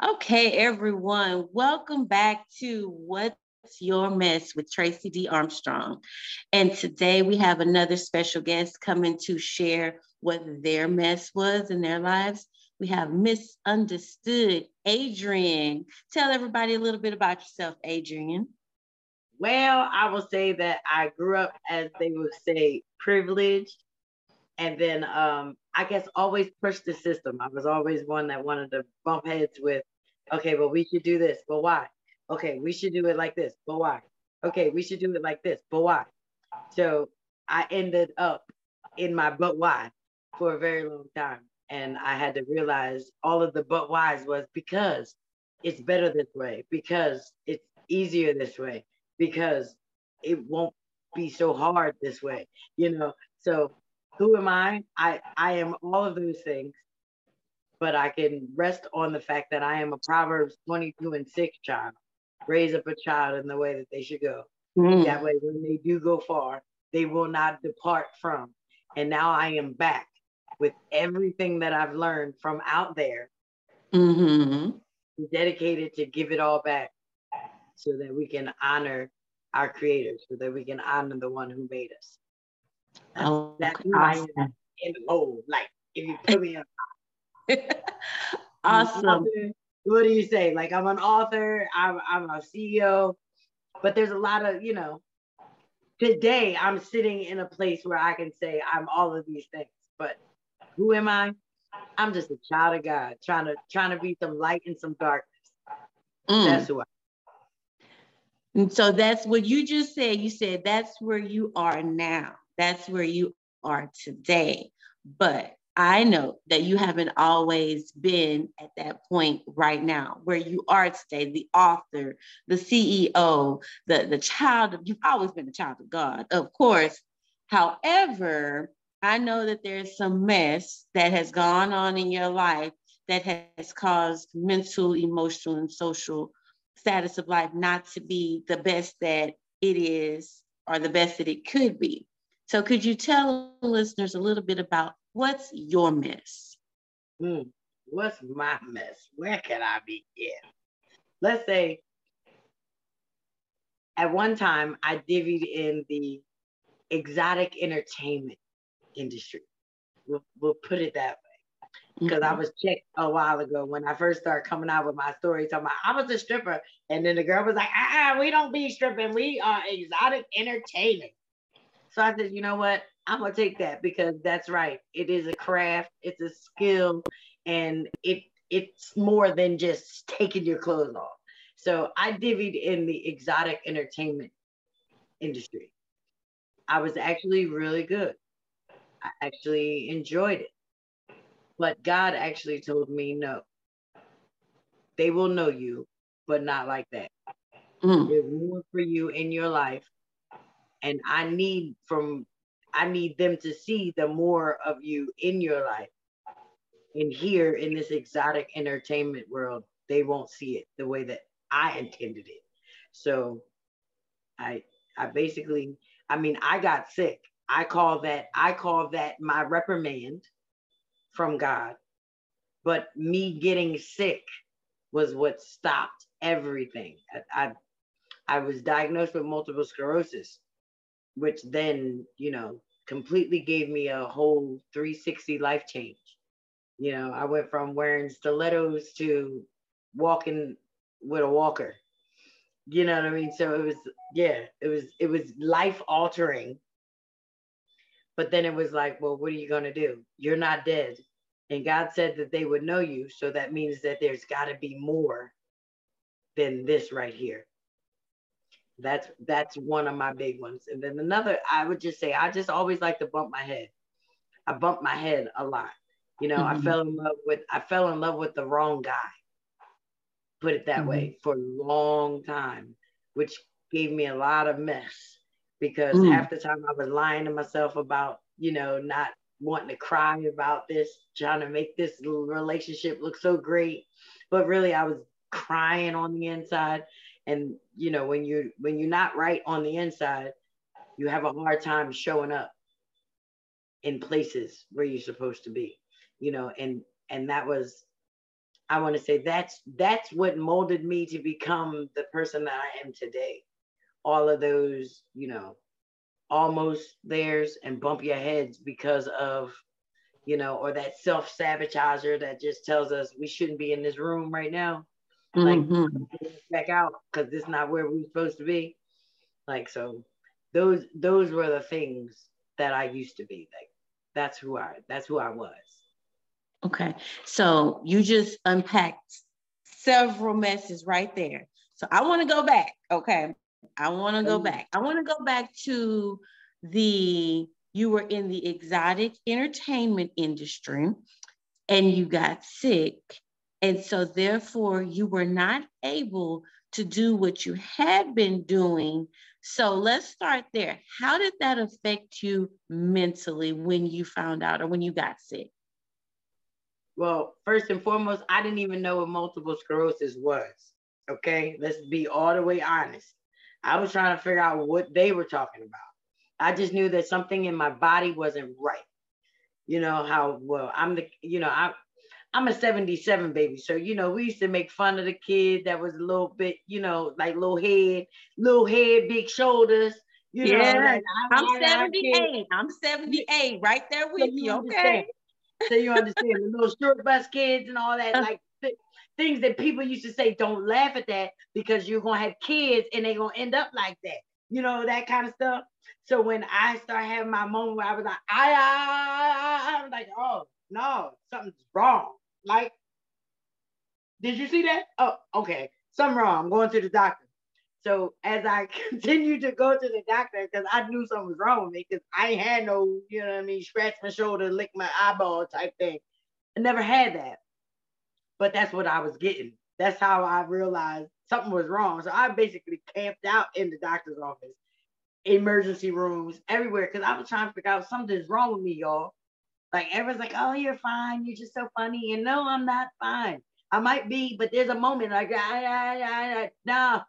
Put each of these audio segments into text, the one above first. Okay, everyone, welcome back to What's Your Mess with Tracy D. Armstrong. And today we have another special guest coming to share what their mess was in their lives. We have MsUnderstood Adrienne. Tell everybody a little bit about yourself, Adrienne. Well, I will say that I grew up, as they would say, privileged. And then I guess always pushed the system. I was always one that wanted to bump heads with, okay, well, we should do this, but why? Okay, we should do it like this, but why? Okay, we should do it like this, but why? So I ended up in my but why for a very long time. And I had to realize all of the but whys was because it's better this way, because it's easier this way, because it won't be so hard this way, you know? So who am I? I am all of those things, but I can rest on the fact that I am a Proverbs 22 and 6 child. Raise up a child in the way that they should go. That way, when they do go far, they will not depart from. And now I am back with everything that I've learned from out there, dedicated to give it all back so that we can honor our creator, so that we can honor the one who made us. That's awesome. In the whole life, if you put me on. Awesome. What do you say? Like, I'm an author, I'm a CEO, but there's a lot of, you know, today I'm sitting in a place where I can say I'm all of these things, but who am I? I'm just a child of God, trying to be some light in some darkness. That's who I am. And so that's what you just said. You said that's where you are now. That's where you are today. But I know that you haven't always been at that point right now, where you are today, the author, the CEO, the child of, you've always been a child of God, of course. However, I know that there's some mess that has gone on in your life that has caused mental, emotional, and social status of life not to be the best that it is or the best that it could be. So could you tell the listeners a little bit about what's your mess? What's my mess? Where can I begin? Let's say at one time I divvied in the exotic entertainment industry. We'll put it that way. Because I was checked a while ago when I first started coming out with my story, talking about I was a stripper. And then the girl was like, we don't be stripping. We are exotic entertainment. So I said, you know what? I'm going to take that because that's right. It is a craft. It's a skill. And it's more than just taking your clothes off. So I divvied in the exotic entertainment industry. I was actually really good. I actually enjoyed it. But God actually told me, no, they will know you, but not like that. There's more for you in your life. And I need them to see the more of you in your life. And here in this exotic entertainment world, they won't see it the way that I intended it. So I got sick. I call that my reprimand from God, but me getting sick was what stopped everything. I was diagnosed with multiple sclerosis, which then, you know, completely gave me a whole 360 life change. You know, I went from wearing stilettos to walking with a walker. You know what I mean? So it was life altering. But then it was like, well, what are you going to do? You're not dead. And God said that they would know you. So that means that there's got to be more than this right here. That's one of my big ones. And then another, I would just say, I just always like to bump my head. I bumped my head a lot. You know, I fell in love with the wrong guy. Put it that way, for a long time, which gave me a lot of mess because half the time I was lying to myself about, you know, not wanting to cry about this, trying to make this relationship look so great. But really I was crying on the inside. And, you know, when you're not right on the inside, you have a hard time showing up in places where you're supposed to be, you know, and that was I want to say that's what molded me to become the person that I am today. All of those, you know, almost theirs and bump your heads because of, you know, or that self-sabotager that just tells us we shouldn't be in this room right now. Like, back out because this is not where we're supposed to be. Like, so those were the things that I used to be. Like, that's who I was. Okay. So you just unpacked several messages right there. So I want to go back. Okay. I want to go back to you were in the exotic entertainment industry and you got sick. And so therefore you were not able to do what you had been doing. So let's start there. How did that affect you mentally when you found out or when you got sick? Well, first and foremost, I didn't even know what multiple sclerosis was. Okay, let's be all the way honest. I was trying to figure out what they were talking about. I just knew that something in my body wasn't right. You know how, well, I'm a 77 baby. So, you know, we used to make fun of the kid that was a little bit, you know, like little head, big shoulders. You know, like, I'm 78. I'm 78 right there with you. Okay. So you understand the little short bus kids and all that, like things that people used to say, don't laugh at that because you're going to have kids and they're going to end up like that. You know, that kind of stuff. So when I started having my moment where I was like, I was like, oh, no, something's wrong. Like, did you see that? Oh, okay. Something wrong. I'm going to the doctor. So as I continued to go to the doctor, because I knew something was wrong with me, because I ain't had no, you know what I mean, scratch my shoulder, lick my eyeball type thing. I never had that. But that's what I was getting. That's how I realized something was wrong. So I basically camped out in the doctor's office, emergency rooms, everywhere, because I was trying to figure out something's wrong with me, y'all. Like, everyone's like, oh, you're fine. You're just so funny. And no, I'm not fine. I might be, but there's a moment. Like, no,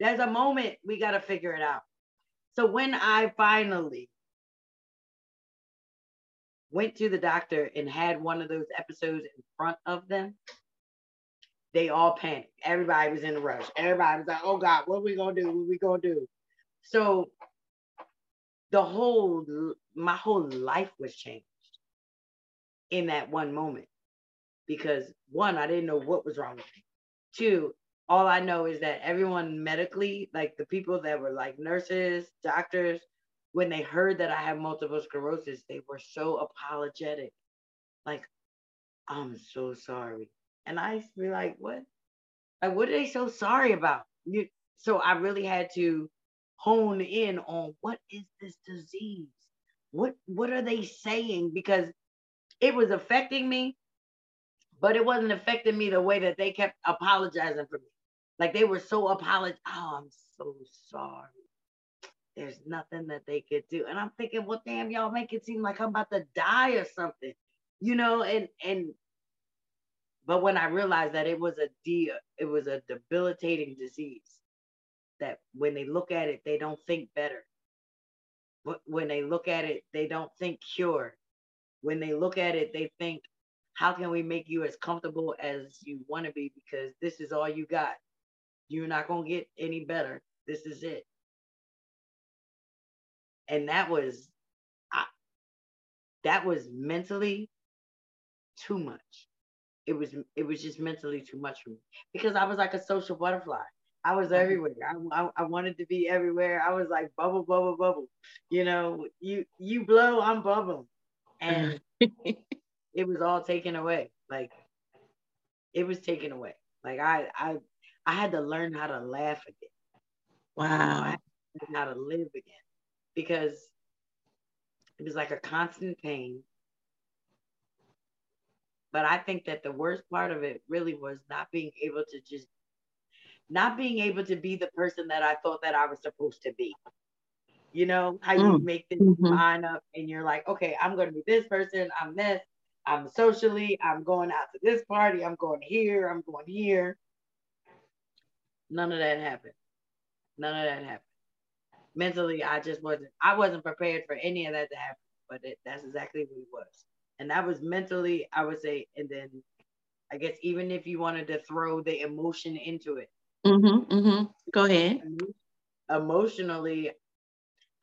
there's a moment. We got to figure it out. So when I finally went to the doctor and had one of those episodes in front of them, they all panicked. Everybody was in a rush. Everybody was like, oh, God, what are we going to do? What are we going to do? So my whole life was changed in that one moment, because one, I didn't know what was wrong with me. Two, all I know is that everyone medically, like the people that were like nurses, doctors, when they heard that I had multiple sclerosis, they were so apologetic. Like, I'm so sorry. And I used to be like, what? Like, what are they so sorry about? So I really had to hone in on what is this disease? What are they saying? Because it was affecting me, but it wasn't affecting me the way that they kept apologizing for me. Like, they were so apologetic. Oh, I'm so sorry. There's nothing that they could do. And I'm thinking, well, damn, y'all make it seem like I'm about to die or something, you know? But when I realized that it was a debilitating disease, that when they look at it, they don't think better. When they look at it, they don't think cure. When they look at it, they think, how can we make you as comfortable as you want to be? Because this is all you got. You're not going to get any better. This is it. And that was mentally too much. It was just mentally too much for me, because I was like a social butterfly. I was everywhere. I wanted to be everywhere. I was like bubble, bubble, bubble. You know, you blow, I'm bubble. And it was all taken away. Like, it was taken away. Like, I had to learn how to laugh again. Wow. I had to learn how to live again, because it was like a constant pain. But I think that the worst part of it really was not being able to be the person that I thought that I was supposed to be. You know, how you make this line up and you're like, okay, I'm going to be this person. I'm this. I'm socially. I'm going out to this party. I'm going here. I'm going here. None of that happened. Mentally, I wasn't prepared for any of that to happen, but that's exactly what it was. And that was mentally, I would say, and then I guess even if you wanted to throw the emotion into it. Mm-hmm, mm-hmm. Go ahead. Emotionally,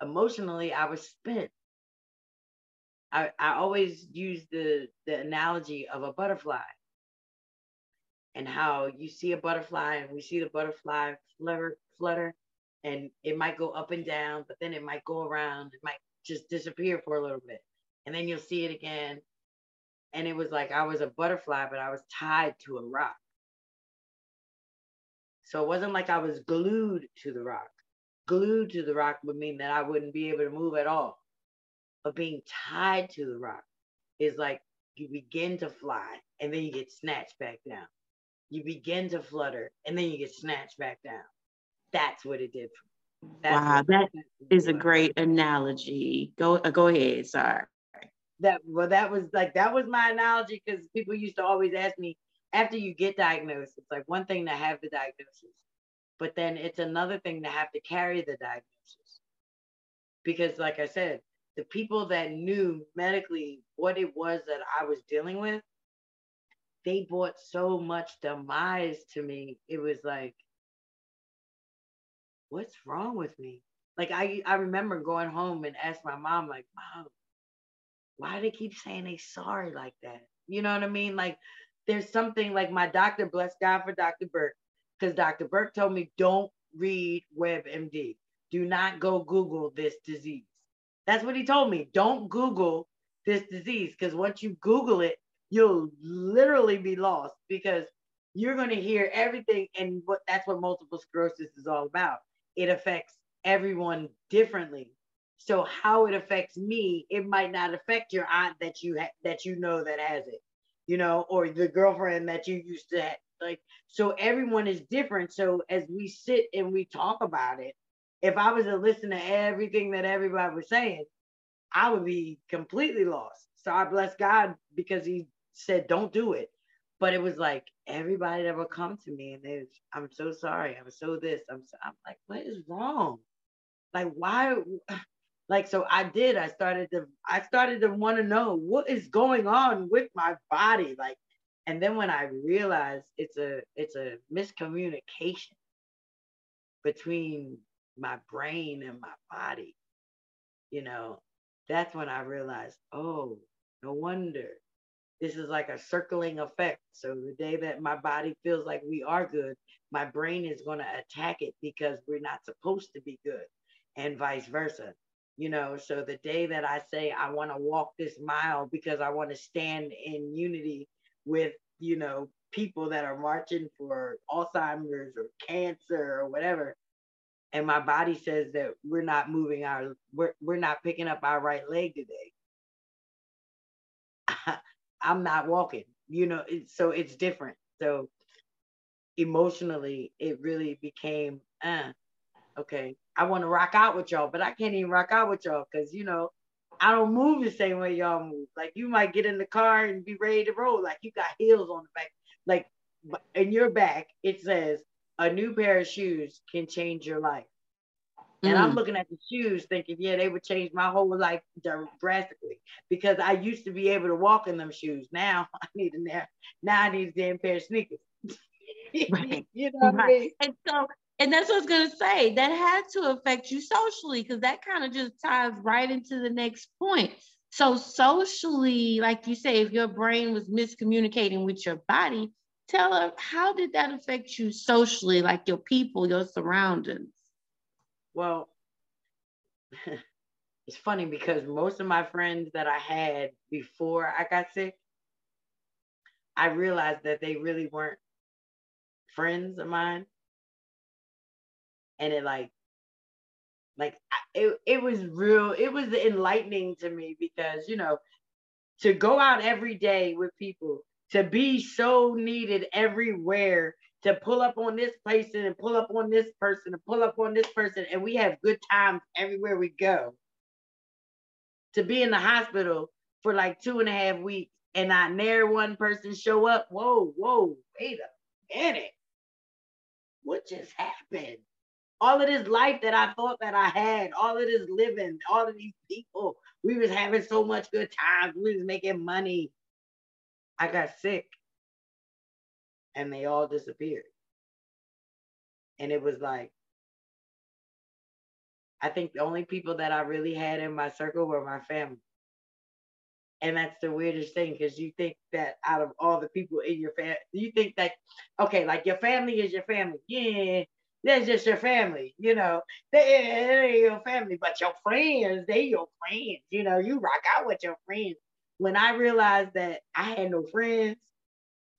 I was spent. I always use the analogy of a butterfly and how you see a butterfly and we see the butterfly flutter and it might go up and down, but then it might go around. It might just disappear for a little bit and then you'll see it again. And it was like I was a butterfly, but I was tied to a rock. So it wasn't like I was glued to the rock. Glued to the rock would mean that I wouldn't be able to move at all. But being tied to the rock is like you begin to fly and then you get snatched back down. You begin to flutter and then you get snatched back down. That's what it did for me. Wow, that is a great analogy. Go ahead, sorry. That was my analogy, because people used to always ask me, after you get diagnosed, it's like one thing to have the diagnosis, but then it's another thing to have to carry the diagnosis. Because like I said, the people that knew medically what it was that I was dealing with, they brought so much demise to me. It was like, what's wrong with me? Like I remember going home and asked my mom, like, Mom, why do they keep saying they sorry like that? You know what I mean? Like, there's something like my doctor, bless God for Dr. Burke, because Dr. Burke told me, don't read WebMD. Do not go Google this disease. That's what he told me. Don't Google this disease, because once you Google it, you'll literally be lost, because you're going to hear everything. And that's what multiple sclerosis is all about. It affects everyone differently. So how it affects me, it might not affect your aunt that you know that has it, you know, or the girlfriend that you used to have. Like, so everyone is different. So as we sit and we talk about it, if I was to listen to everything that everybody was saying, I would be completely lost. So I bless God, because he said, don't do it. But it was like, everybody that would come to me and they was, I'm so sorry. I'm so this. I'm like, what is wrong? Like, why? Like, so I started to want to know what is going on with my body. Like, and then when I realized it's a miscommunication between my brain and my body, you know, that's when I realized, oh, no wonder. This is like a circling effect. So the day that my body feels like we are good, my brain is going to attack it because we're not supposed to be good, and vice versa. You know, so the day that I say I want to walk this mile because I want to stand in unity with, you know, people that are marching for Alzheimer's or cancer or whatever, and my body says that we're not moving we're not picking up our right leg today. I'm not walking, you know, so it's different. So emotionally, it really became, okay, I want to rock out with y'all, but I can't even rock out with y'all because, you know, I don't move the same way y'all move. Like, you might get in the car and be ready to roll. Like, you got heels on the back. Like, in your back, it says, a new pair of shoes can change your life. And I'm looking at the shoes thinking, yeah, they would change my whole life drastically, because I used to be able to walk in them shoes. Now I need a damn pair of sneakers. Right. You know what I mean? And so, and that's what I was going to say. That had to affect you socially, because that kind of just ties right into the next point. So socially, like you say, if your brain was miscommunicating with your body, tell us, how did that affect you socially, like your people, your surroundings? Well, it's funny because most of my friends that I had before I got sick, I realized that they really weren't friends of mine. And it it was real. It was enlightening to me because, you know, to go out every day with people, to be so needed everywhere, to pull up on this place and pull up on this person and pull up on this person, and we have good times everywhere we go. To be in the hospital for like 2.5 weeks and not near one person show up. Whoa, wait a minute. What just happened? All of this life that I thought that I had, all of this living, all of these people, we was having so much good times, we was making money. I got sick and they all disappeared. And it was like, I think the only people that I really had in my circle were my family. And that's the weirdest thing, because you think that out of all the people in your family, you think that, okay, like your family is your family. Yeah, that's just your family, you know. They your family, but your friends, they your friends. You know, you rock out with your friends. When I realized that I had no friends,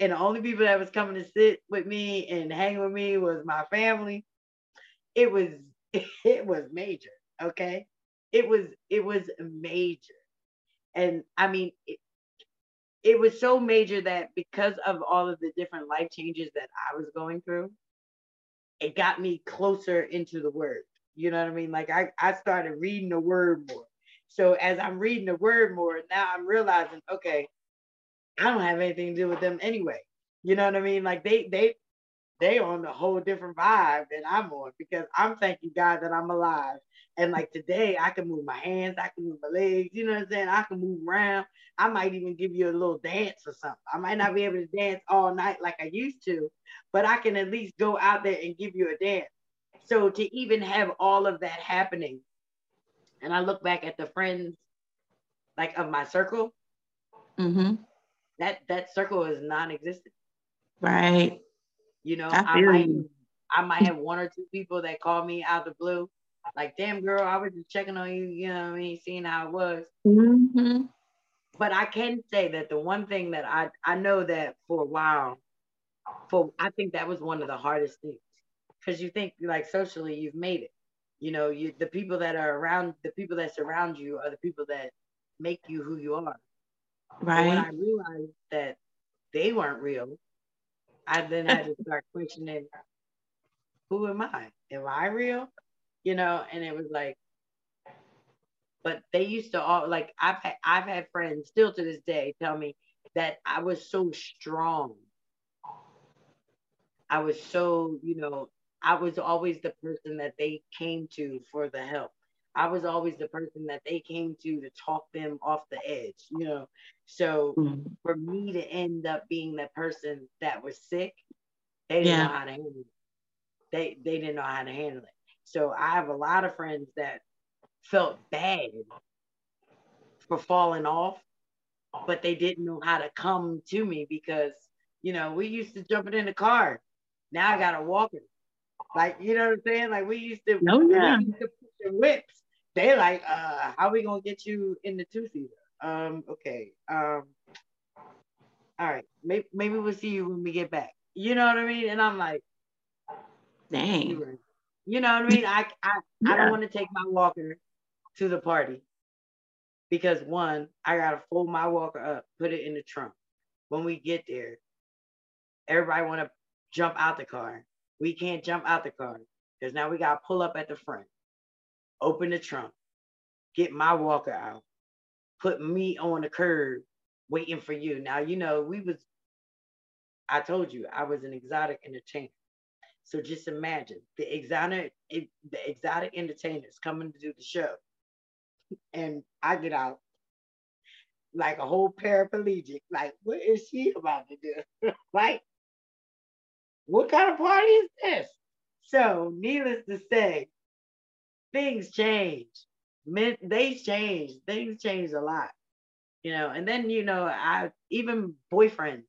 and the only people that was coming to sit with me and hang with me was my family, it was major, okay? It was major. And I mean, it was so major that because of all of the different life changes that I was going through, it got me closer into the word. You know what I mean? Like I started reading the word more. So as I'm reading the word more, now I'm realizing, okay, I don't have anything to do with them anyway. You know what I mean? Like they on a whole different vibe than I'm on, because I'm thanking God that I'm alive. And like today, I can move my hands, I can move my legs, you know what I'm saying? I can move around. I might even give you a little dance or something. I might not be able to dance all night like I used to, but I can at least go out there and give you a dance. So to even have all of that happening, and I look back at the friends, like of my circle, that circle is non-existent. Right. You know, I might have one or two people that call me out of the blue. Like, damn, girl, I was just checking on you, you know what I mean, seeing how it was. Mm-hmm. But I can say that the one thing that I know that for a while, I think that was one of the hardest things. Because you think, like, socially, you've made it. You know, the people that are around, the people that surround you are the people that make you who you are. Right. But when I realized that they weren't real, I then had to start questioning, who am I? Am I real? You know, and it was like, but they used to all, like, I've had friends still to this day tell me that I was so strong. I was so, you know, I was always the person that they came to for the help. I was always the person that they came to talk them off the edge, you know. So for me to end up being the person that was sick, they didn't know how to handle it. They didn't know how to handle it. So I have a lot of friends that felt bad for falling off, but they didn't know how to come to me because, you know, we used to jump in the car. Now I got to walk it. Like, you know what I'm saying? Like we used to push the whips. They like, how are we going to get you in the two-seater? Okay. All right. Maybe we'll see you when we get back. You know what I mean? And I'm like, dang. You know what I mean? I don't want to take my walker to the party because one, I got to fold my walker up, put it in the trunk. When we get there, everybody want to jump out the car. We can't jump out the car because now we got to pull up at the front, open the trunk, get my walker out, put me on the curb waiting for you. Now, you know, I told you I was an exotic entertainer. So just imagine the exotic entertainers coming to do the show. And I get out like a whole paraplegic. Like, what is she about to do? Like, what kind of party is this? So needless to say, things change. They change. Things change a lot. You know, and then, you know, even boyfriends,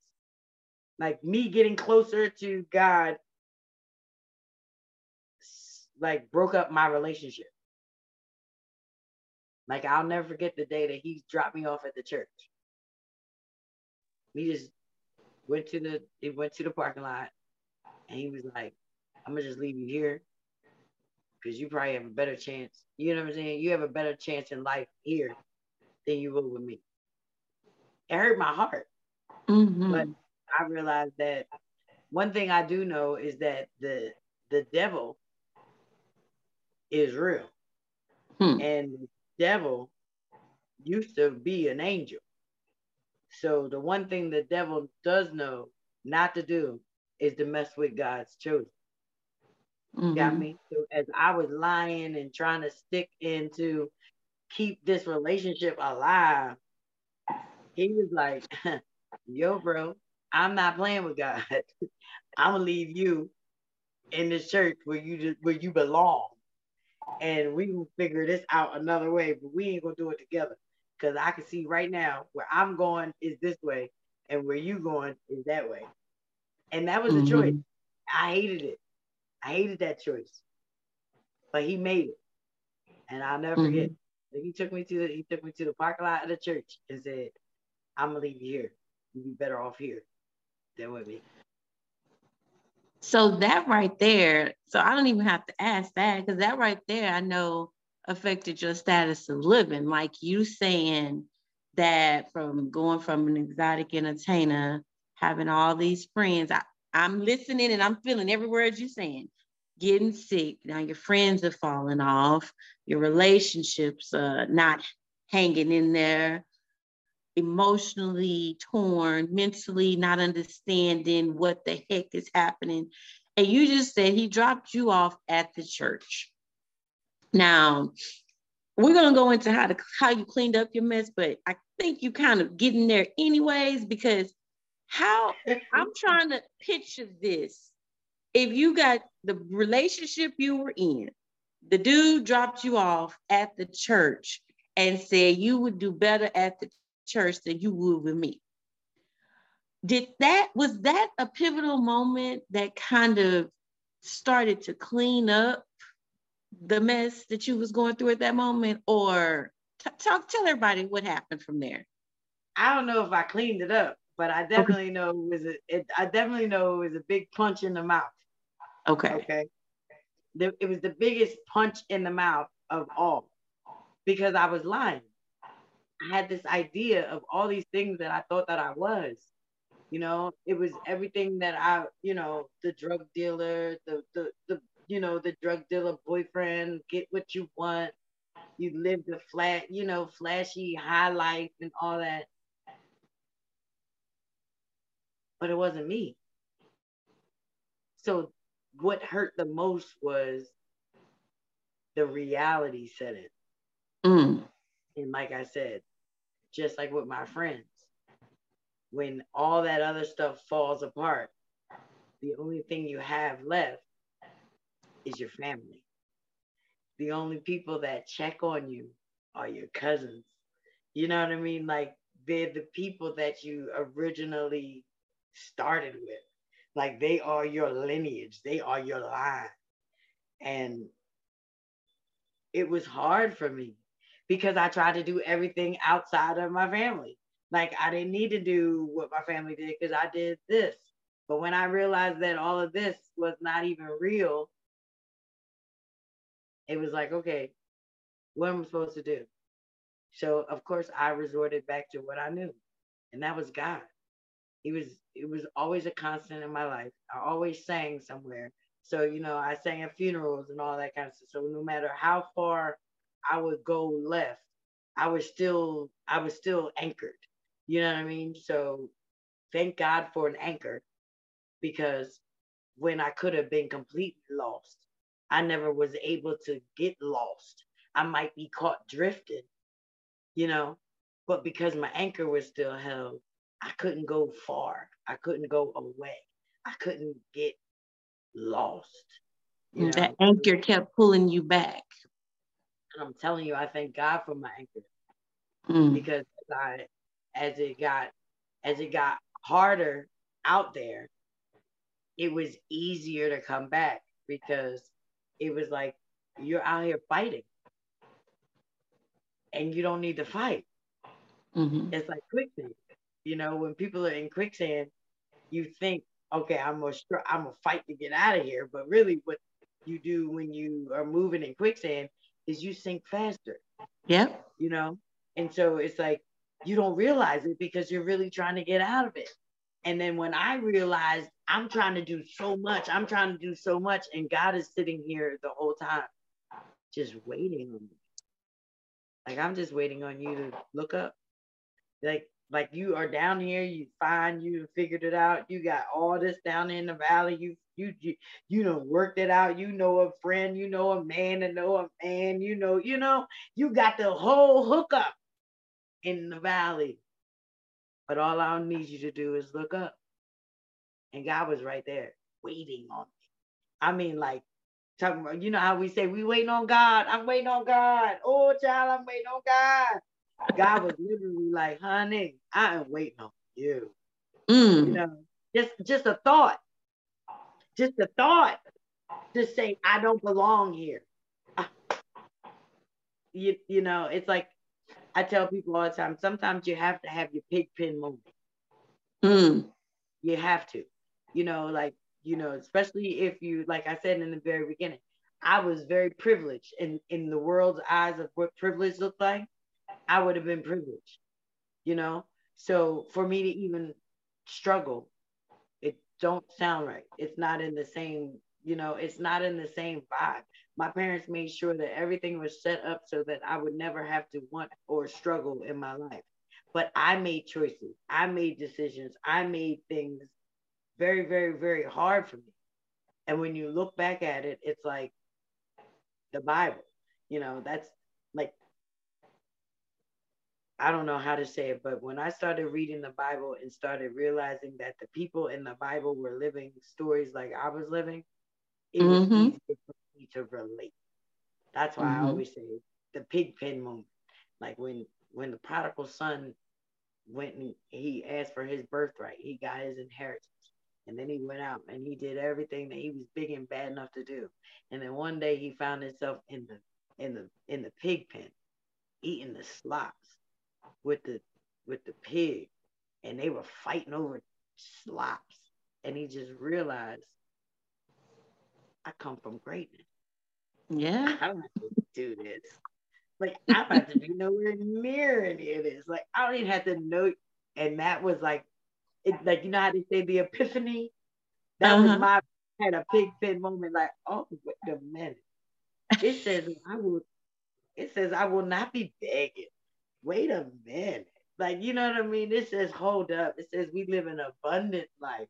like me getting closer to God, like broke up my relationship. Like I'll never forget the day that he dropped me off at the church. He just went to the parking lot and he was like, I'm gonna just leave you here because you probably have a better chance. You know what I'm saying? You have a better chance in life here than you will with me. It hurt my heart. Mm-hmm. But I realized that one thing I do know is that the devil is real. And the devil used to be an angel. So the one thing the devil does know not to do is to mess with God's children. Mm-hmm. Got me? So as I was lying and trying to stick in to keep this relationship alive, he was like, yo, bro, I'm not playing with God. I'm gonna leave you in the church where you belong, and we will figure this out another way. But we ain't gonna do it together, because I can see right now where I'm going is this way, and where you going is that way. And that was a choice. I hated it. I hated that choice, but he made it, and I'll never forget. He took me to the parking lot of the church and said, "I'm gonna leave you here. You'd be better off here than with me." So that right there, so I don't even have to ask that, because that right there, I know affected your status of living. Like you saying that from going from an exotic entertainer, having all these friends, I'm listening and I'm feeling every word you're saying, getting sick. Now your friends are falling off, your relationships are not hanging in there, emotionally torn, mentally not understanding what the heck is happening. And you just said he dropped you off at the church. Now, we're going to go into how you cleaned up your mess, but I think you kind of getting there anyways, because how I'm trying to picture this. If you got the relationship you were in, the dude dropped you off at the church and said you would do better at the church than you would with me. Was that a pivotal moment that kind of started to clean up the mess that you was going through at that moment? Or tell everybody what happened from there. I don't know if I cleaned it up, but I definitely know it was a big punch in the mouth. Okay. It was the biggest punch in the mouth of all, because I was lying. I had this idea of all these things that I thought that I was, it was everything that I, the drug dealer, the drug dealer boyfriend, get what you want. You live the flat, flashy high life and all that. But it wasn't me. So what hurt the most was the reality set in. And like I said, just like with my friends, when all that other stuff falls apart, the only thing you have left is your family. The only people that check on you are your cousins. You know what I mean? Like, they're the people that you originally started with. Like, they are your lineage. They are your line. And it was hard for me, because I tried to do everything outside of my family. Like, I didn't need to do what my family did, because I did this. But when I realized that all of this was not even real, it was like, okay, what am I supposed to do? So of course I resorted back to what I knew, and that was God. It was always a constant in my life. I always sang somewhere. So, I sang at funerals and all that kind of stuff. So no matter how far I would go left, I was still anchored. You know what I mean? So thank God for an anchor, because when I could have been completely lost, I never was able to get lost. I might be caught drifting, but because my anchor was still held, I couldn't go far. I couldn't go away. I couldn't get lost. That anchor kept pulling you back. And I'm telling you, I thank God for my anchor, because as it got harder out there, it was easier to come back, because it was like, you're out here fighting and you don't need to fight. It's like quicksand. When people are in quicksand, you think, okay, I'm gonna fight to get out of here. But really what you do when you are moving in quicksand is you sink faster. Yeah. And so it's like, you don't realize it because you're really trying to get out of it. And then when I realized I'm trying to do so much, and God is sitting here the whole time, just waiting on me. Like, I'm just waiting on you to look up. Like you are down here, you figured it out. You got all this down in the valley. You done worked it out. You know a friend, you know a man that know a man, you got the whole hookup in the valley. But all I need you to do is look up. And God was right there waiting on me. I mean, like, talking about, you know how we say, we waiting on God. I'm waiting on God. Oh, child, I'm waiting on God. God was literally like, honey, I am waiting on you. Mm. You know, just a thought. Just a thought. Just saying, I don't belong here. You know, it's like, I tell people all the time, sometimes you have to have your pig pen moment. Mm. You have to, you know, like, you know, especially if you, like I said in the very beginning, I was very privileged in the world's eyes of what privilege looked like. I would have been privileged, you know? So for me to even struggle, it don't sound right. It's not in the same, you know, it's not in the same vibe. My parents made sure that everything was set up so that I would never have to want or struggle in my life. But I made choices. I made decisions. I made things very, very, very hard for me. And when you look back at it, it's like the Bible. You know, that's like, I don't know how to say it, but when I started reading the Bible and started realizing that the people in the Bible were living stories like I was living, it mm-hmm. was easy for me to relate. That's why mm-hmm. I always say the pig pen moment. Like when the prodigal son went and he asked for his birthright, he got his inheritance. And then he went out and he did everything that he was big and bad enough to do. And then one day he found himself in the pig pen, eating the slops with the pig. And they were fighting over slops. And he just realized, I come from greatness. Yeah. I don't have to do this. Like, I'm about to be nowhere near any of this. Like, I don't even have to know. And that was like, it's like, you know how they say the epiphany? That was my, had a pig pen moment. Like, oh, wait a minute. It says I will not be begging. Wait a minute. Like, you know what I mean? It says, hold up. It says we live an abundant life.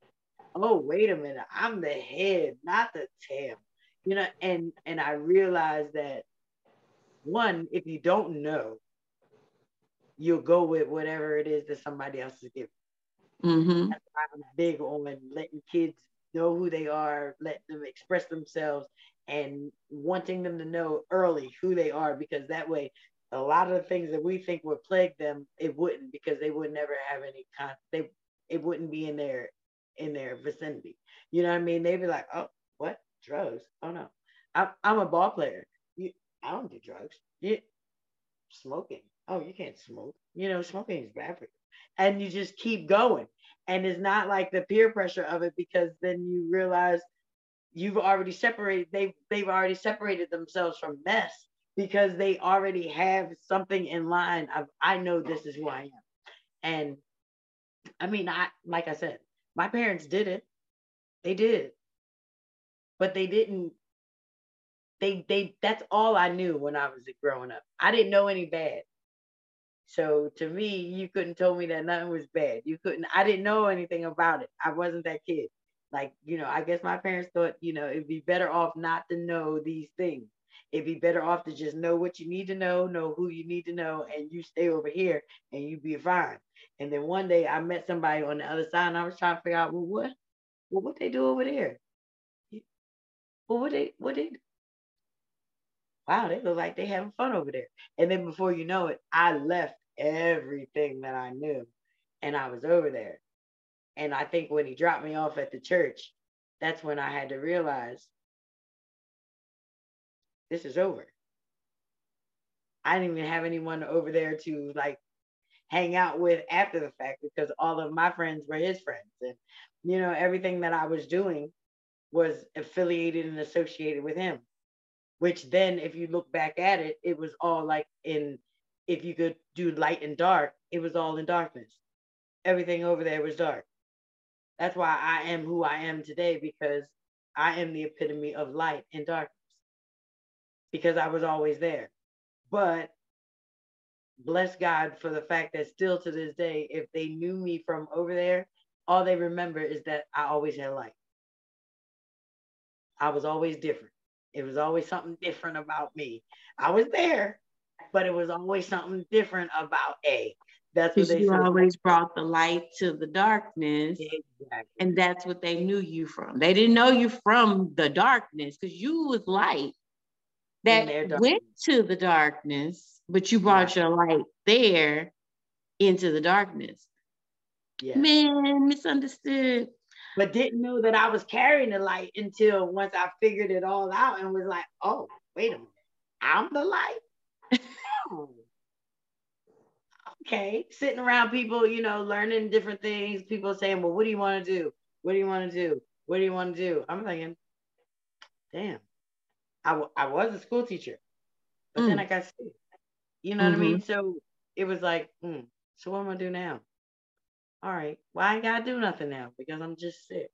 Oh, wait a minute. I'm the head, not the tail. You know, and I realized that, one, if you don't know, you'll go with whatever it is that somebody else is giving. Mm-hmm. That's why I'm big on letting kids know who they are, let them express themselves, and wanting them to know early who they are, because that way, a lot of the things that we think would plague them, it wouldn't, because they would never have any it wouldn't be in their vicinity. You know what I mean? They'd be like, oh, what? Drugs? Oh no, I'm a ball player. I don't do drugs. Yeah. Smoking. Oh, you can't smoke. You know, smoking is bad for you. And you just keep going. And it's not like the peer pressure of it, because then you realize you've already separated. They've already separated themselves from mess because they already have something in line of, I know this is who I am. And I mean, like I said, my parents did it. They did. But they didn't. That's all I knew when I was growing up. I didn't know any bad. So to me, you couldn't tell me that nothing was bad. I didn't know anything about it. I wasn't that kid. Like, you know, I guess my parents thought, you know, it'd be better off not to know these things. It'd be better off to just know what you need to know who you need to know, and you stay over here and you be fine. And then one day I met somebody on the other side and I was trying to figure out, what they do over there? Well, what they do? Wow, they look like they having fun over there. And then before you know it, I left everything that I knew and I was over there. And I think when he dropped me off at the church, that's when I had to realize this is over. I didn't even have anyone over there to like hang out with after the fact, because all of my friends were his friends. And, you know, everything that I was doing was affiliated and associated with him. Which then, if you look back at it, it was all like if you could do light and dark, it was all in darkness. Everything over there was dark. That's why I am who I am today, because I am the epitome of light and darkness, because I was always there. But bless God for the fact that still to this day, if they knew me from over there, all they remember is that I always had light. I was always different. It was always something different about me. I was there, but it was always something different about A. That's what they always brought the light to the darkness. Exactly. And that's what they knew you from. They didn't know you from the darkness because you was light that went to the darkness, but you brought your light there into the darkness. Yeah. Man, misunderstood. But didn't know that I was carrying the light until once I figured it all out and was like, oh, wait a minute, I'm the light? Okay, sitting around people, you know, learning different things. People saying, well, what do you want to do? What do you want to do? What do you want to do? I'm thinking, damn, I was a school teacher, but then I got sick. You know what I mean? So it was like, so what am I going to do now? All right, well, I ain't got to do nothing now because I'm just sick.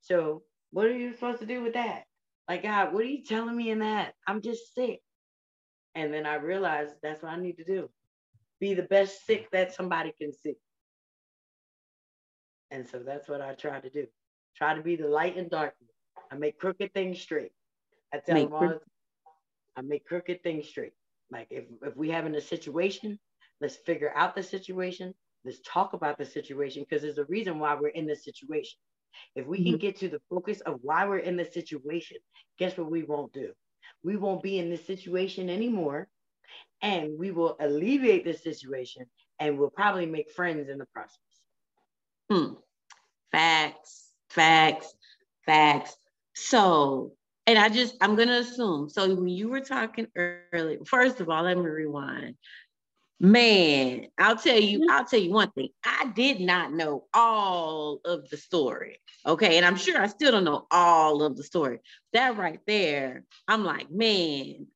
So what are you supposed to do with that? Like, God, what are you telling me in that? I'm just sick. And then I realized that's what I need to do. Be the best sick that somebody can see. And so that's what I try to do. Try to be the light in darkness. I make crooked things straight. I tell them all the time, I make crooked things straight. Like if we having a situation, let's figure out the situation. Let's talk about the situation because there's a reason why we're in this situation. If we can get to the focus of why we're in this situation, guess what we won't do? We won't be in this situation anymore. And we will alleviate this situation and we'll probably make friends in the process. Facts, facts, facts. So, and I'm going to assume. So when you were talking earlier, first of all, let me rewind. Man, I'll tell you one thing. I did not know all of the story. Okay. And I'm sure I still don't know all of the story. That right there, I'm like, man.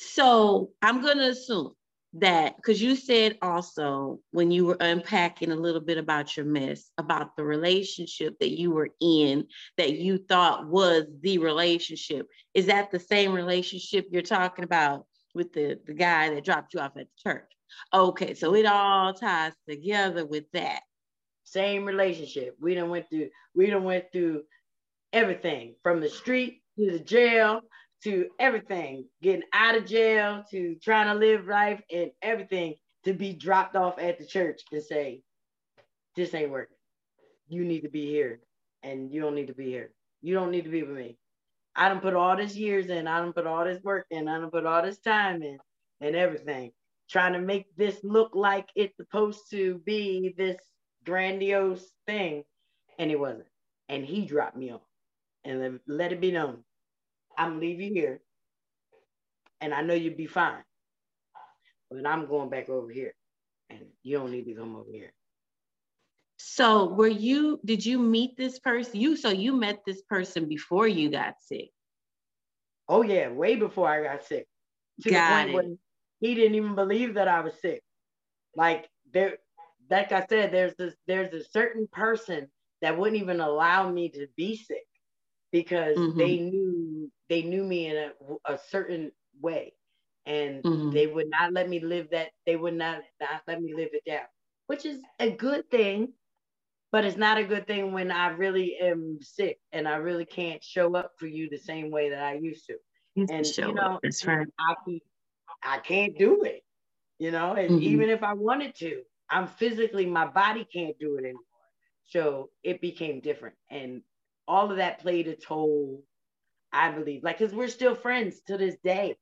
So I'm going to assume that, because you said also when you were unpacking a little bit about your mess, about the relationship that you were in, that you thought was the relationship. Is that the same relationship you're talking about with the guy that dropped you off at the church? Okay, so it all ties together with that. Same relationship. We done went through everything from the street to the jail, to everything, getting out of jail, to trying to live life and everything, to be dropped off at the church and say, this ain't working. You need to be here and you don't need to be here. You don't need to be with me. I done put all this years in, I done put all this work in, I done put all this time in and everything, trying to make this look like it's supposed to be this grandiose thing. And it wasn't. And he dropped me off and let it be known. I'm gonna leave you here and I know you'll be fine, but I'm going back over here and you don't need to come over here. So did you meet this person? So you met this person before you got sick? Oh yeah, way before I got sick. To the point where he didn't even believe that I was sick. Like I said, there's a certain person that wouldn't even allow me to be sick because they knew me in a certain way and they would not let me live that. They would not let me live it down, which is a good thing, but it's not a good thing when I really am sick and I really can't show up for you the same way that I used to. That's right. I can't do it, you know, and even if I wanted to, I'm physically, my body can't do it anymore. So it became different. And all of that played a toll, I believe, like, because we're still friends to this day.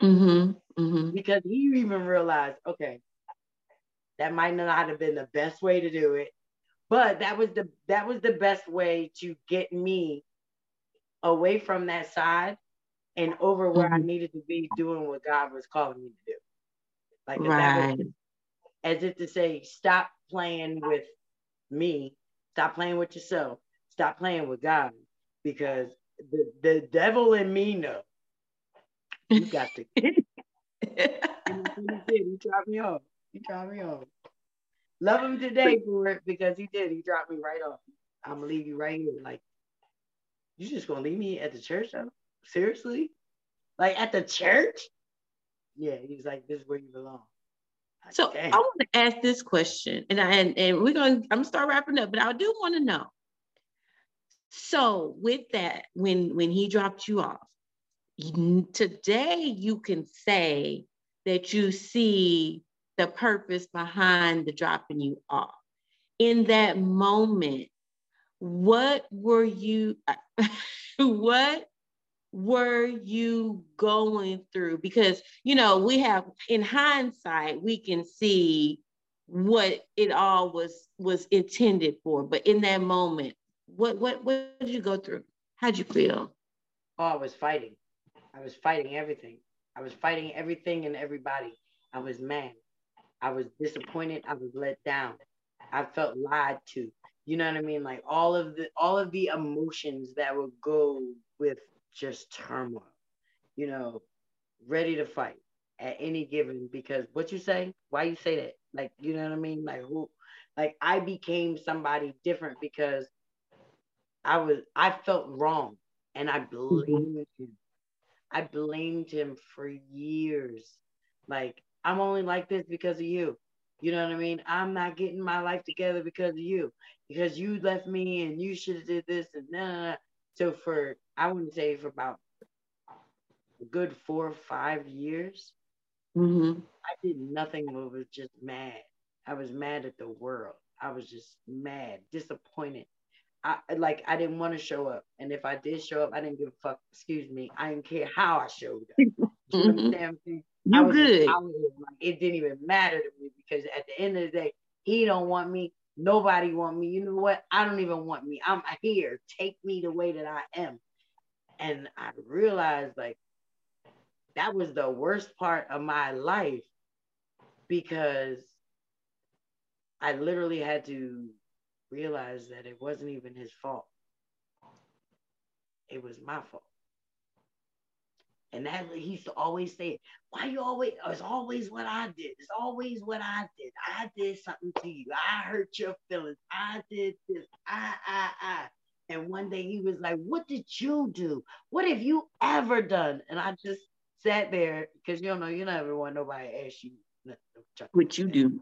Because he even realized, okay, that might not have been the best way to do it, but that was the best way to get me away from that side and over where I needed to be doing what God was calling me to do. Like, right. That was, as if to say, stop playing with me, stop playing with yourself, stop playing with God, because the devil in me know. You got to. He dropped me off. He dropped me off. Love him today for it, because he did. He dropped me right off. I'm gonna leave you right here. Like, you just gonna leave me at the church though? Seriously? Like, at the church? Yeah, he was like, this is where you belong. Like, so damn. I want to ask this question, and I'm gonna start wrapping up, but I do want to know. So with that, when he dropped you off, today you can say that you see the purpose behind the dropping you off. In that moment, what were you going through? Because, you know, we have, in hindsight, we can see what it all was intended for. But in that moment, what did you go through? How'd you feel? Oh, I was fighting. I was fighting everything. I was fighting everything and everybody. I was mad. I was disappointed. I was let down. I felt lied to. You know what I mean? Like all of the emotions that would go with just turmoil, you know, ready to fight at any given, because what you say, why you say that? Like, you know what I mean? Like who, like I became somebody different because I felt wrong and I blamed him. I blamed him for years. Like, I'm only like this because of you. You know what I mean? I'm not getting my life together because of you, because you left me and you should have did this and that. So I wouldn't say for about a good 4 or 5 years, I did nothing but was just mad. I was mad at the world. I was just mad, disappointed. I didn't want to show up. And if I did show up, I didn't give a fuck. Excuse me. I didn't care how I showed up. It didn't even matter to me, because at the end of the day, he don't want me. Nobody want me. You know what? I don't even want me. I'm here. Take me the way that I am. And I realized like that was the worst part of my life, because I literally had to realize that it wasn't even his fault. It was my fault. And that he used to always say, why you always, it's always what I did. It's always what I did. I did something to you. I hurt your feelings. I did this. I. And one day he was like, what did you do? What have you ever done? And I just sat there, because you don't know, you never want nobody to ask you nothing. What you do.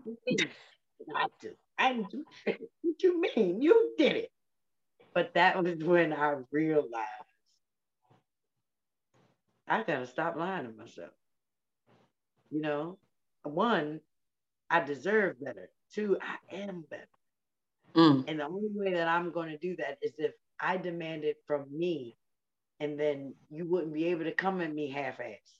I do. I didn't do it. What you mean? You did it. But that was when I realized I gotta stop lying to myself. You know, one, I deserve better. Two, I am better. And the only way that I'm gonna do that is if I demand it from me, and then you wouldn't be able to come at me half-assed.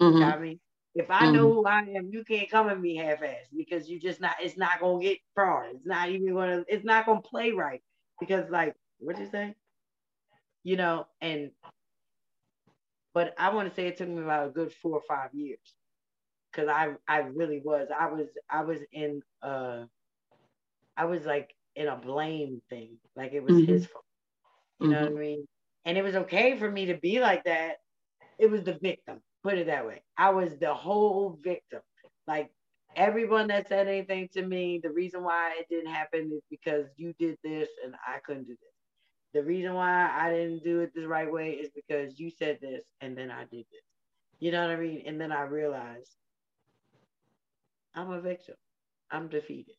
You know what I mean? If I know who I am, you can't come at me half-assed, because you just not, it's not gonna get far. It's not even gonna, it's not gonna play right. Because like, what'd you say? You know, but I want to say it took me about a good 4 or 5 years, because I was in a blame thing, like it was his fault. You know what I mean? And it was okay for me to be like that. It was the victim, put it that way. I was the whole victim. Like everyone that said anything to me, the reason why it didn't happen is because you did this and I couldn't do this. The reason why I didn't do it the right way is because you said this and then I did this. You know what I mean? And then I realized I'm a victim. I'm defeated.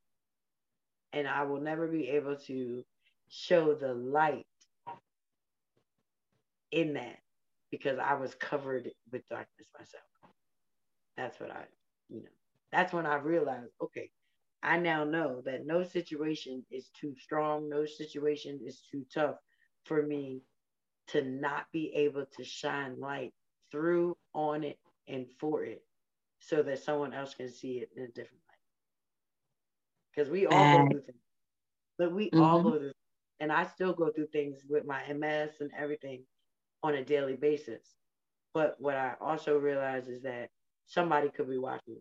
And I will never be able to show the light in that, because I was covered with darkness myself. That's what that's when I realized, okay, I now know that no situation is too strong, no situation is too tough for me to not be able to shine light through, on it, and for it, so that someone else can see it in a different light. Because we all go through things. But we all go through things. And I still go through things with my MS and everything on a daily basis. But what I also realize is that somebody could be watching.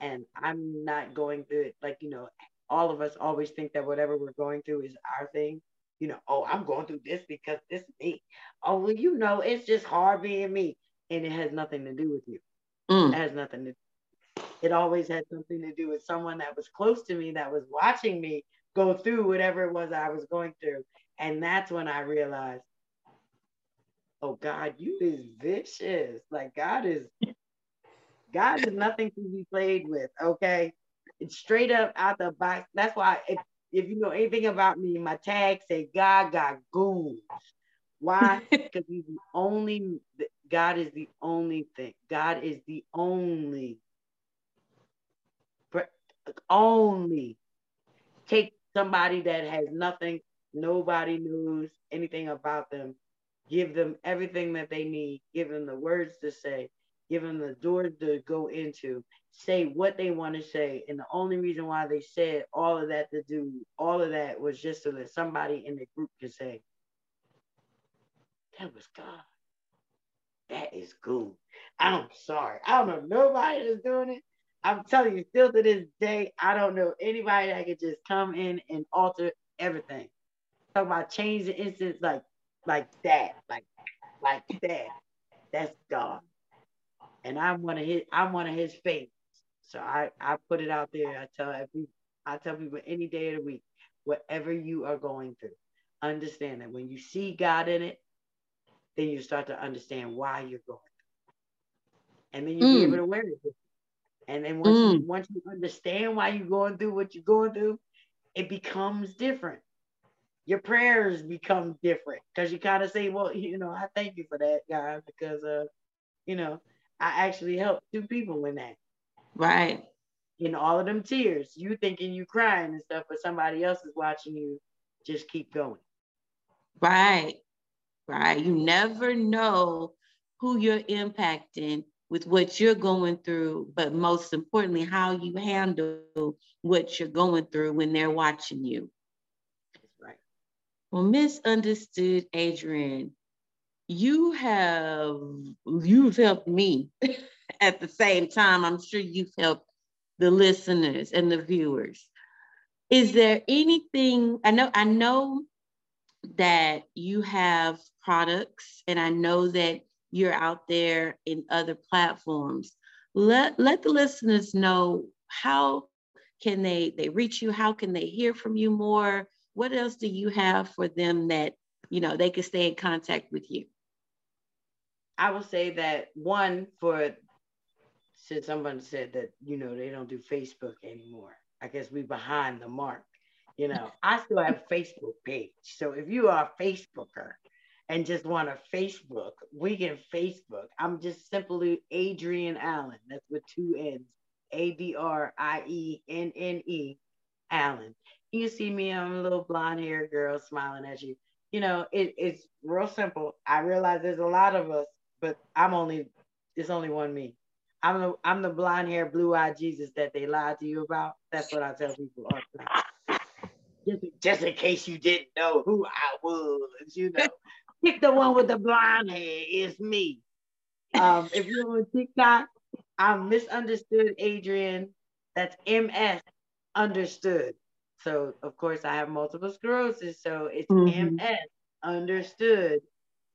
And I'm not going through it. Like, you know, all of us always think that whatever we're going through is our thing. You know, oh, I'm going through this because this is me. Oh, well, you know, it's just hard being me. And it has nothing to do with you. It has nothing to do. It always had something to do with someone that was close to me, that was watching me go through whatever it was I was going through. And that's when I realized, oh, God, you is vicious. Like, God is nothing to be played with, okay? It's straight up out the box. That's why if you know anything about me, my tag say God got goons. Why? Because God is the only thing. God is the only only take somebody that has nothing, nobody knows anything about them, give them everything that they need, give them the words to say, give them the doors to go into, say what they want to say. And the only reason why they said all of that to do all of that was just so that somebody in the group could say, that was God. That is good. I'm sorry. I don't know nobody that's doing it. I'm telling you, still to this day, I don't know anybody that could just come in and alter everything. Talk about change the instance like that. That's God. And I'm one of his favorites. So I put it out there. I tell people any day of the week, whatever you are going through, understand that when you see God in it, then you start to understand why you're going through. And then you be able to wear it. And then once you understand why you're going through what you're going through, it becomes different. Your prayers become different because you kind of say, well, you know, I thank you for that, God, because, you know, I actually helped two people in that. Right. In all of them tears, you thinking you crying and stuff, but somebody else is watching you just keep going. Right. Right. You never know who you're impacting with what you're going through, but most importantly, how you handle what you're going through when they're watching you. Well, MsUnderstood Adrienne, you've helped me at the same time. I'm sure you've helped the listeners and the viewers. Is there anything, I know that you have products and I know that you're out there in other platforms. Let the listeners know, how can they reach you? How can they hear from you more? What else do you have for them that, you know, they can stay in contact with you? I will say that one, since someone said that, you know, they don't do Facebook anymore. I guess we behind the mark. You know, I still have a Facebook page. So if you are a Facebooker and just want to Facebook, we can Facebook. I'm just simply Adrienne Allen. That's with two N's. Adrienne Allen. You see me, I'm a little blonde-haired girl smiling at you. You know, it's real simple. I realize there's a lot of us, but it's only one me. I'm the blonde-haired, blue-eyed Jesus that they lied to you about. That's what I tell people all the time. Just in case you didn't know who I was, you know. Pick the one with the blonde hair, it's me. If you're on TikTok, I'm MsUnderstood Adrienne. That's MsUnderstood. So, of course, I have multiple sclerosis. So it's MsUnderstood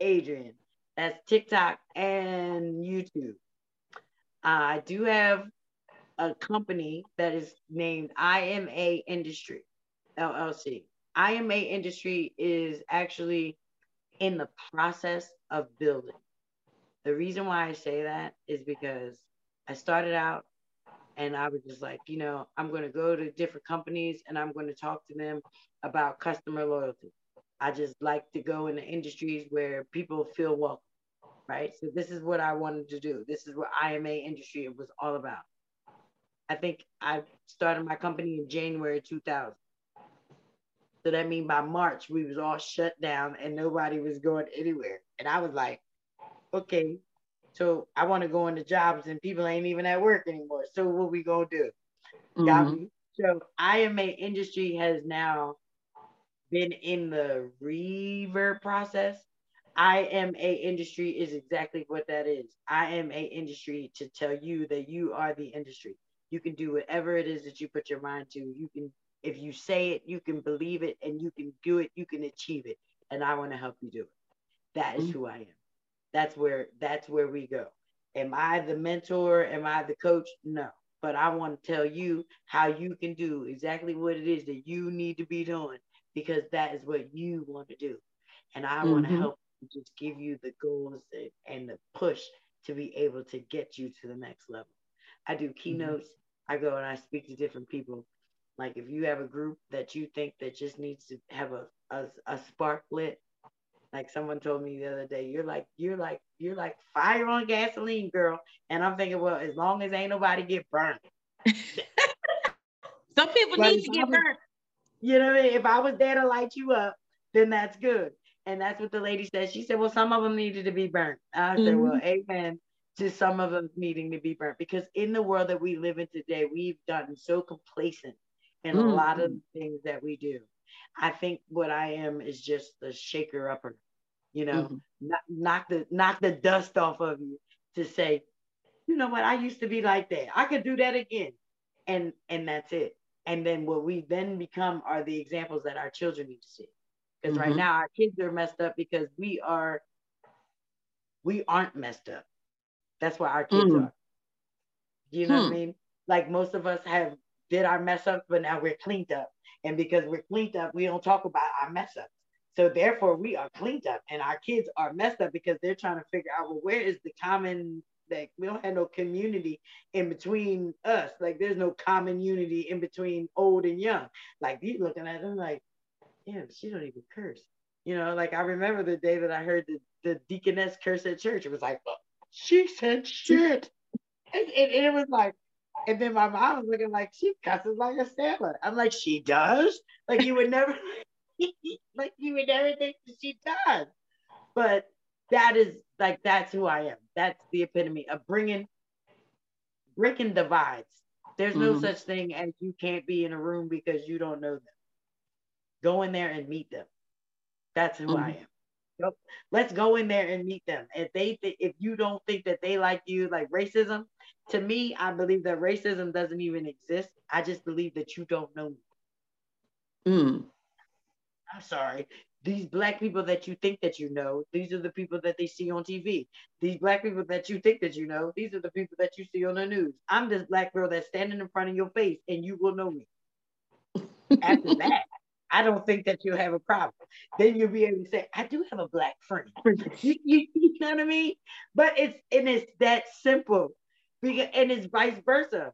Adrienne. That's TikTok and YouTube. I do have a company that is named IMA Industry, LLC. IMA Industry is actually in the process of building. The reason why I say that is because I started out and I was just like, you know, I'm going to go to different companies and I'm going to talk to them about customer loyalty. I just like to go into industries where people feel welcome, right? So this is what I wanted to do. This is what IMA Industry was all about. I think I started my company in January 2000. So that means by March, we was all shut down and nobody was going anywhere. And I was like, okay. So I want to go into jobs and people ain't even at work anymore. So what we gonna do? Mm-hmm. So IMA Industry has now been in the reverb process. IMA Industry is exactly what that is. IMA Industry to tell you that you are the industry. You can do whatever it is that you put your mind to. You can, if you say it, you can believe it, and you can do it, you can achieve it. And I want to help you do it. That is who I am. That's where we go. Am I the mentor? Am I the coach? No, but I want to tell you how you can do exactly what it is that you need to be doing, because that is what you want to do. And I want to help just give you the goals and the push to be able to get you to the next level. I do keynotes. I go and I speak to different people. Like if you have a group that you think that just needs to have a spark lit. Like someone told me the other day, you're like fire on gasoline, girl. And I'm thinking, well, as long as ain't nobody get burned, people like need to get burnt. You know what I mean? If I was there to light you up, then that's good. And that's what the lady said. She said, well, some of them needed to be burnt. I said, well, amen to some of them needing to be burnt, because in the world that we live in today, we've gotten so complacent in a lot of things that we do. I think what I am is just the shaker upper, you know, knock the dust off of you to say, you know what, I used to be like that. I could do that again. And that's it. And then what we then become are the examples that our children need to see. Because right now our kids are messed up because we aren't messed up. That's why our kids are. You know what I mean? Like most of us did our mess up, but now we're cleaned up. And because we're cleaned up, we don't talk about our mess ups. So therefore we are cleaned up and our kids are messed up because they're trying to figure out, well, where is the common, like we don't have no community in between us. Like there's no common unity in between old and young. Like you looking at them like, damn, she don't even curse. You know, like I remember the day that I heard the deaconess curse at church. It was like, oh, she said shit. and it was like, and then my mom was looking like, she cusses like a sailor. I'm like, she does? Like you would never, like you would never think that she does. But that is like, that's who I am. That's the epitome of breaking divides. There's no such thing as you can't be in a room because you don't know them. Go in there and meet them. That's who I am. So let's go in there and meet them. If they, if you don't think that they like you, like racism, to me, I believe that racism doesn't even exist. I just believe that you don't know me. I'm sorry. These Black people that you think that you know, these are the people that they see on TV. These Black people that you think that you know, these are the people that you see on the news. I'm this Black girl that's standing in front of your face and you will know me. After that, I don't think that you'll have a problem. Then you'll be able to say, I do have a Black friend. You know what I mean? But it's that simple. And it's vice versa.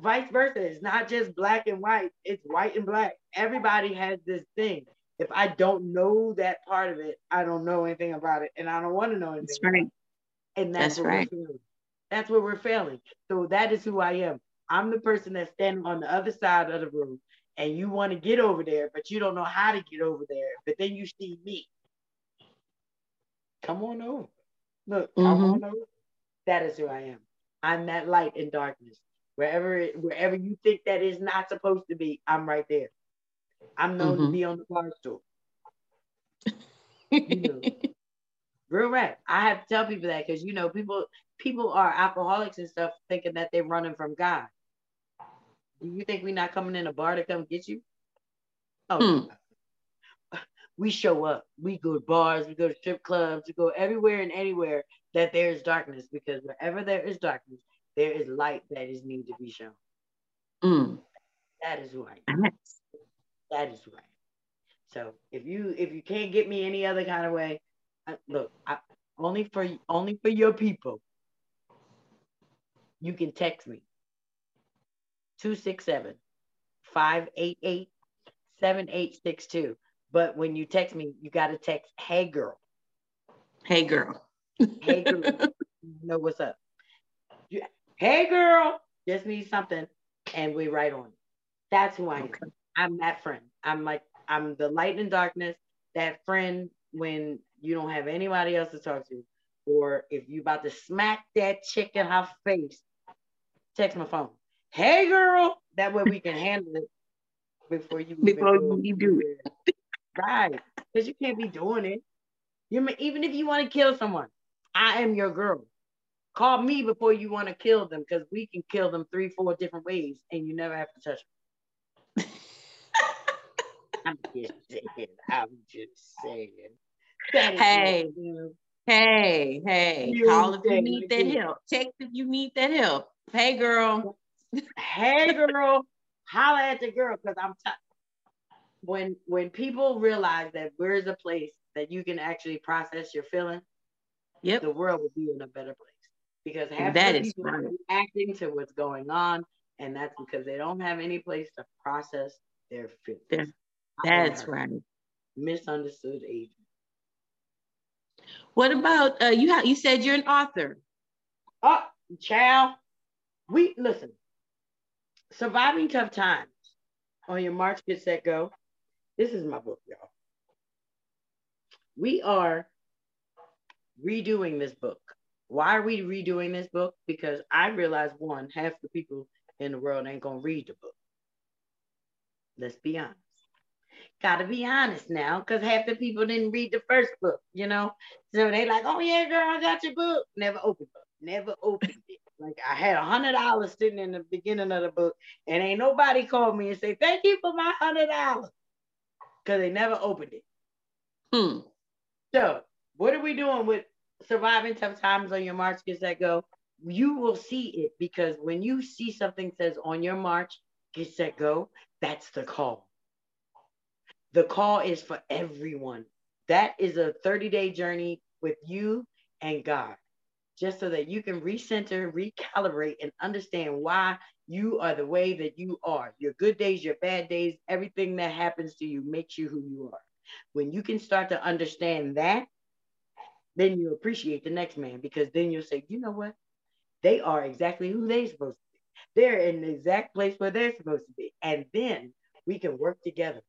Vice versa. It's not just Black and white. It's white and Black. Everybody has this thing. If I don't know that part of it, I don't know anything about it. And I don't want to know anything. That's right. And that's what we're feeling. That's where we're failing. So that is who I am. I'm the person that's standing on the other side of the room. And you want to get over there, but you don't know how to get over there. But then you see me. Come on over. Look, come on over. That is who I am. I'm that light in darkness. Wherever you think that is not supposed to be, I'm right there. I'm known to be on the bar stool. You know, real rap. I have to tell people that because you know people are alcoholics and stuff thinking that they're running from God. Do you think we're not coming in a bar to come get you? Oh, no. We show up. We go to bars. We go to strip clubs. We go everywhere and anywhere that there is darkness, because wherever there is darkness, there is light that is needed to be shown. That is who I am. That is who I am. So if you can't get me any other kind of way, only for your people, you can text me. 267-588-7862. But when you text me, you got to text, hey, girl. Hey, girl. Hey, girl. You know what's up. Hey, girl. Just need something. And we right on. That's who I am. Okay. I'm that friend. I'm the light in darkness, that friend when you don't have anybody else to talk to. Or if you about to smack that chick in her face, text my phone. Hey, girl, that way we can handle it before you do it. Right, because you can't be doing it. Even if you want to kill someone, I am your girl. Call me before you want to kill them, because we can kill them 3-4 different ways and you never have to touch them. I'm just saying. Hey. Call if you need that help. Text if you need that help. Hey, girl. Hey, girl, holler at the girl, because I'm tough. When people realize that where's a place that you can actually process your feelings, the world will be in a better place, because half the people are reacting to what's going on, and that's because they don't have any place to process their feelings. That's right. MsUnderstood Adrienne. What about you said you're an author. Oh, child. Listen. Surviving tough times on your march, get set, go. This is my book, y'all. We are redoing this book. Why are we redoing this book? Because I realized, one, half the people in the world ain't gonna read the book. Let's be honest. Gotta be honest now, because half the people didn't read the first book, you know? So they like, oh yeah, girl, I got your book. Never opened it. Never opened it. Like I had $100 sitting in the beginning of the book, and ain't nobody called me and say, thank you for my $100. Because they never opened it. Hmm. So what are we doing with surviving tough times on your march, get set, go? You will see it, because when you see something that says on your march, get set, go, that's the call. The call is for everyone. That is a 30-day journey with you and God, just so that you can recenter, recalibrate, and understand why you are the way that you are. Your good days, your bad days, everything that happens to you makes you who you are. When you can start to understand that, then you appreciate the next man, because then you'll say, you know what? They are exactly who they're supposed to be. They're in the exact place where they're supposed to be. And then we can work together.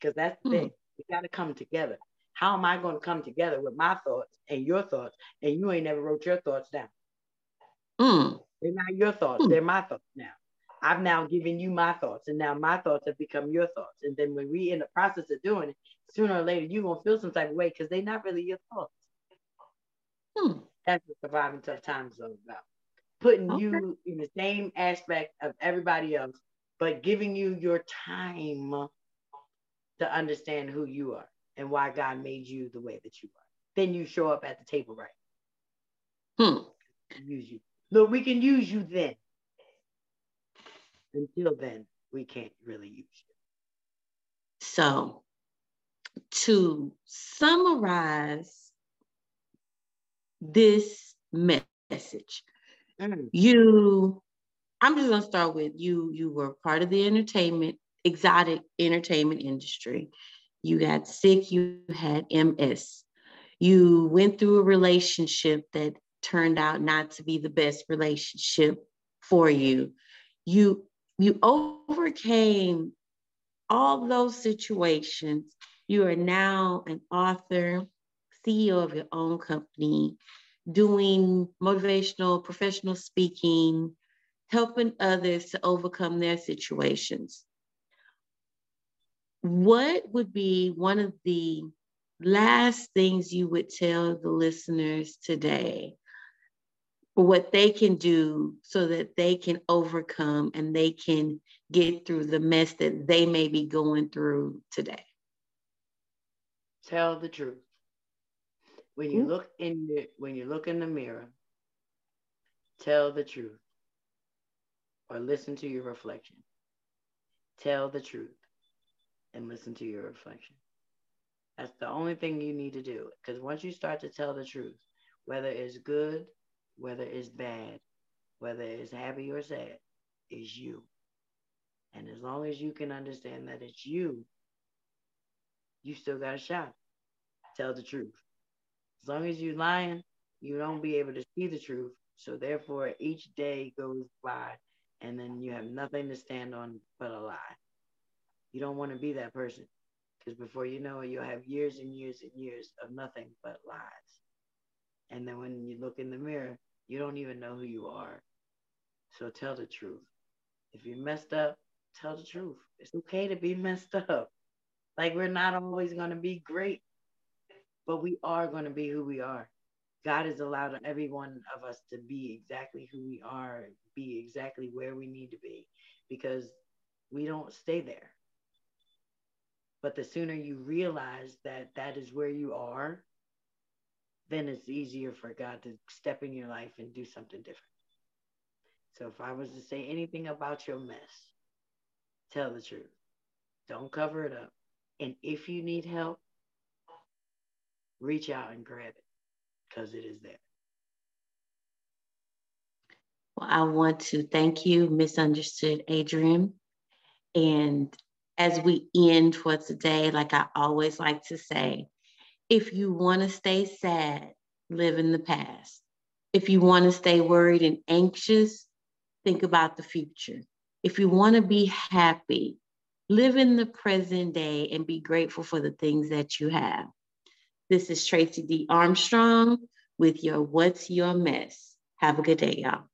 Because that's the thing. We got to come together. How am I going to come together with my thoughts and your thoughts? And you ain't never wrote your thoughts down. Mm. They're not your thoughts. Mm. They're my thoughts now. I've now given you my thoughts, and now my thoughts have become your thoughts. And then when we're in the process of doing it, sooner or later, you're going to feel some type of way, because they're not really your thoughts. Hmm. That's what surviving tough times is all about. Putting you in the same aspect of everybody else, but giving you your time to understand who you are and why God made you the way that you are. Then you show up at the table right. Hmm. Use you. Look, we can use you then. Until then, we can't really use it. So, to summarize this message, I'm just gonna start with you. You were part of the exotic entertainment industry. You got sick, you had MS. You went through a relationship that turned out not to be the best relationship for you. You overcame all those situations. You are now an author, CEO of your own company, doing motivational, professional speaking, helping others to overcome their situations. What would be one of the last things you would tell the listeners today, what they can do so that they can overcome and they can get through the mess that they may be going through today? Tell the truth. When you look in the, mirror, tell the truth, or listen to your reflection. Tell the truth and listen to your reflection. That's the only thing you need to do, because once you start to tell the truth, whether it's good, whether it's bad, whether it's happy or sad, is you. And as long as you can understand that it's you, you still got a shot. Tell the truth. As long as you're lying, you don't be able to see the truth. So therefore, each day goes by, and then you have nothing to stand on but a lie. You don't want to be that person, because before you know it, you'll have years and years and years of nothing but lies. And then when you look in the mirror, you don't even know who you are. So tell the truth. If you messed up, tell the truth. It's okay to be messed up. Like, we're not always going to be great, but we are going to be who we are. God has allowed every one of us to be exactly who we are, be exactly where we need to be, because we don't stay there. But the sooner you realize that that is where you are, then it's easier for God to step in your life and do something different. So if I was to say anything about your mess, tell the truth. Don't cover it up. And if you need help, reach out and grab it, because it is there. Well, I want to thank you, MsUnderstood Adrienne. And as we end for today, like I always like to say, if you want to stay sad, live in the past. If you want to stay worried and anxious, think about the future. If you want to be happy, Live in the present day and be grateful for the things that you have. This is Tracy D. Armstrong with your What's Your Mess. Have a good day, y'all.